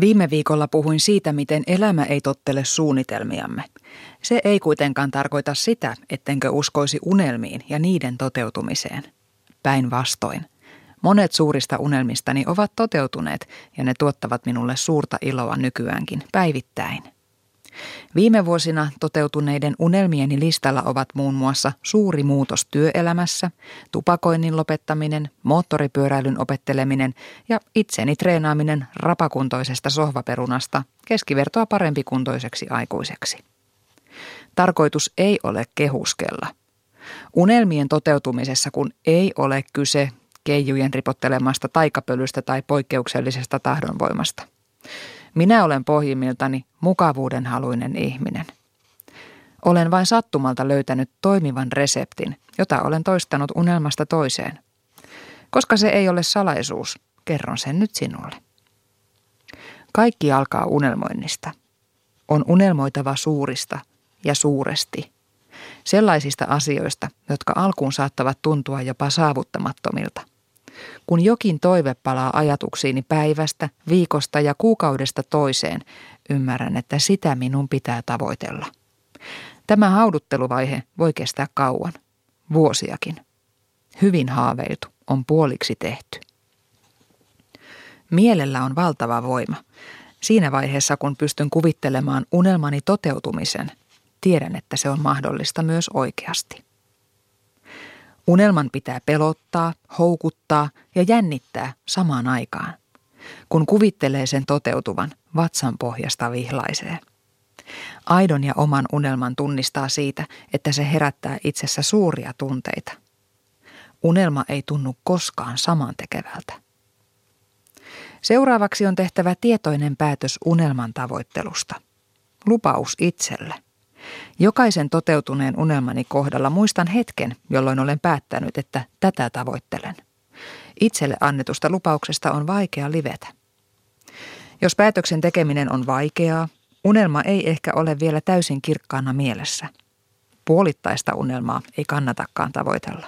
Viime viikolla puhuin siitä, miten elämä ei tottele suunnitelmiamme. Se ei kuitenkaan tarkoita sitä, ettenkö uskoisi unelmiin ja niiden toteutumiseen. Päinvastoin. Monet suurista unelmistani ovat toteutuneet ja ne tuottavat minulle suurta iloa nykyäänkin päivittäin. Viime vuosina toteutuneiden unelmieni listalla ovat muun muassa suuri muutos työelämässä, tupakoinnin lopettaminen, moottoripyöräilyn opetteleminen ja itseni treenaaminen rapakuntoisesta sohvaperunasta keskivertoa parempikuntoiseksi aikuiseksi. Tarkoitus ei ole kehuskella. Unelmien toteutumisessa kun ei ole kyse keijujen ripottelemasta taikapölystä tai poikkeuksellisesta tahdonvoimasta. Minä olen pohjimmiltani mukavuudenhaluinen ihminen. Olen vain sattumalta löytänyt toimivan reseptin, jota olen toistanut unelmasta toiseen. Koska se ei ole salaisuus, kerron sen nyt sinulle. Kaikki alkaa unelmoinnista. On unelmoitava suurista ja suuresti. Sellaisista asioista, jotka alkuun saattavat tuntua jopa saavuttamattomilta. Kun jokin toive palaa ajatuksiini päivästä, viikosta ja kuukaudesta toiseen, ymmärrän, että sitä minun pitää tavoitella. Tämä haudutteluvaihe voi kestää kauan, vuosiakin. Hyvin haaveiltu on puoliksi tehty. Mielellä on valtava voima. Siinä vaiheessa, kun pystyn kuvittelemaan unelmani toteutumisen, tiedän, että se on mahdollista myös oikeasti. Unelman pitää pelottaa, houkuttaa ja jännittää samaan aikaan. Kun kuvittelee sen toteutuvan, vatsan pohjasta vihlaisee. Aidon ja oman unelman tunnistaa siitä, että se herättää itsessä suuria tunteita. Unelma ei tunnu koskaan samantekevältä. Seuraavaksi on tehtävä tietoinen päätös unelman tavoittelusta. Lupaus itselle. Jokaisen toteutuneen unelmani kohdalla muistan hetken, jolloin olen päättänyt, että tätä tavoittelen. Itselle annetusta lupauksesta on vaikea livetä. Jos päätöksen tekeminen on vaikeaa, unelma ei ehkä ole vielä täysin kirkkaana mielessä. Puolittaista unelmaa ei kannatakaan tavoitella.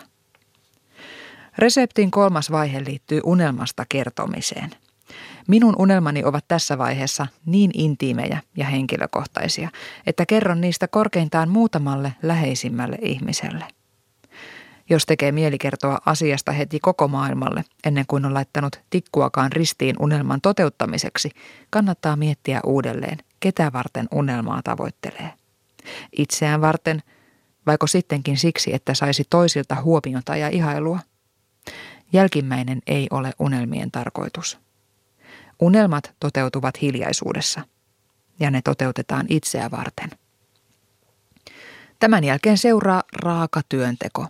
Reseptin kolmas vaihe liittyy unelmasta kertomiseen. Minun unelmani ovat tässä vaiheessa niin intiimejä ja henkilökohtaisia, että kerron niistä korkeintaan muutamalle läheisimmälle ihmiselle. Jos tekee mieli kertoa asiasta heti koko maailmalle, ennen kuin on laittanut tikkuakaan ristiin unelman toteuttamiseksi, kannattaa miettiä uudelleen, ketä varten unelmaa tavoittelee. Itseään varten, vaiko sittenkin siksi, että saisi toisilta huomiota ja ihailua? Jälkimmäinen ei ole unelmien tarkoitus. Unelmat toteutuvat hiljaisuudessa, ja ne toteutetaan itseä varten. Tämän jälkeen seuraa raaka työnteko.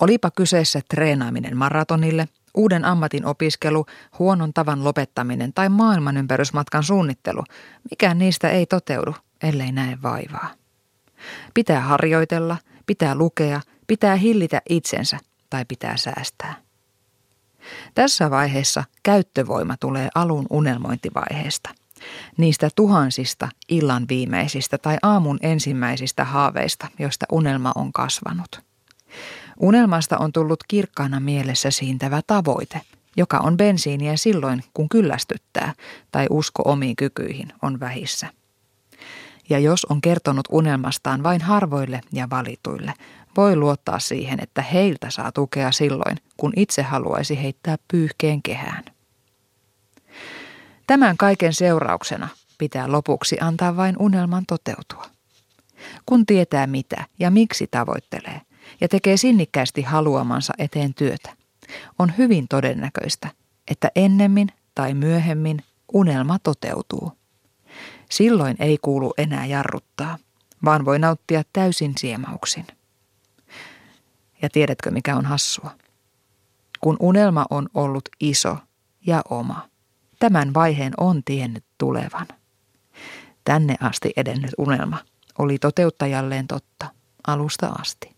Olipa kyseessä treenaaminen maratonille, uuden ammatin opiskelu, huonon tavan lopettaminen tai maailmanympärysmatkan suunnittelu. Mikään niistä ei toteudu, ellei näe vaivaa. Pitää harjoitella, pitää lukea, pitää hillitä itsensä tai pitää säästää. Tässä vaiheessa käyttövoima tulee alun unelmointivaiheesta. Niistä tuhansista illan viimeisistä tai aamun ensimmäisistä haaveista, joista unelma on kasvanut. Unelmasta on tullut kirkkaana mielessä siintävä tavoite, joka on bensiiniä silloin, kun kyllästyttää tai usko omiin kykyihin on vähissä. Ja jos on kertonut unelmastaan vain harvoille ja valituille, voi luottaa siihen, että heiltä saa tukea silloin, kun itse haluaisi heittää pyyhkeen kehään. Tämän kaiken seurauksena pitää lopuksi antaa vain unelman toteutua. Kun tietää mitä ja miksi tavoittelee ja tekee sinnikkäästi haluamansa eteen työtä, on hyvin todennäköistä, että ennemmin tai myöhemmin unelma toteutuu. Silloin ei kuulu enää jarruttaa, vaan voi nauttia täysin siemauksin. Ja tiedätkö, mikä on hassua? Kun unelma on ollut iso ja oma, tämän vaiheen on tiennyt tulevan. Tänne asti edennyt unelma oli toteuttajalleen totta alusta asti.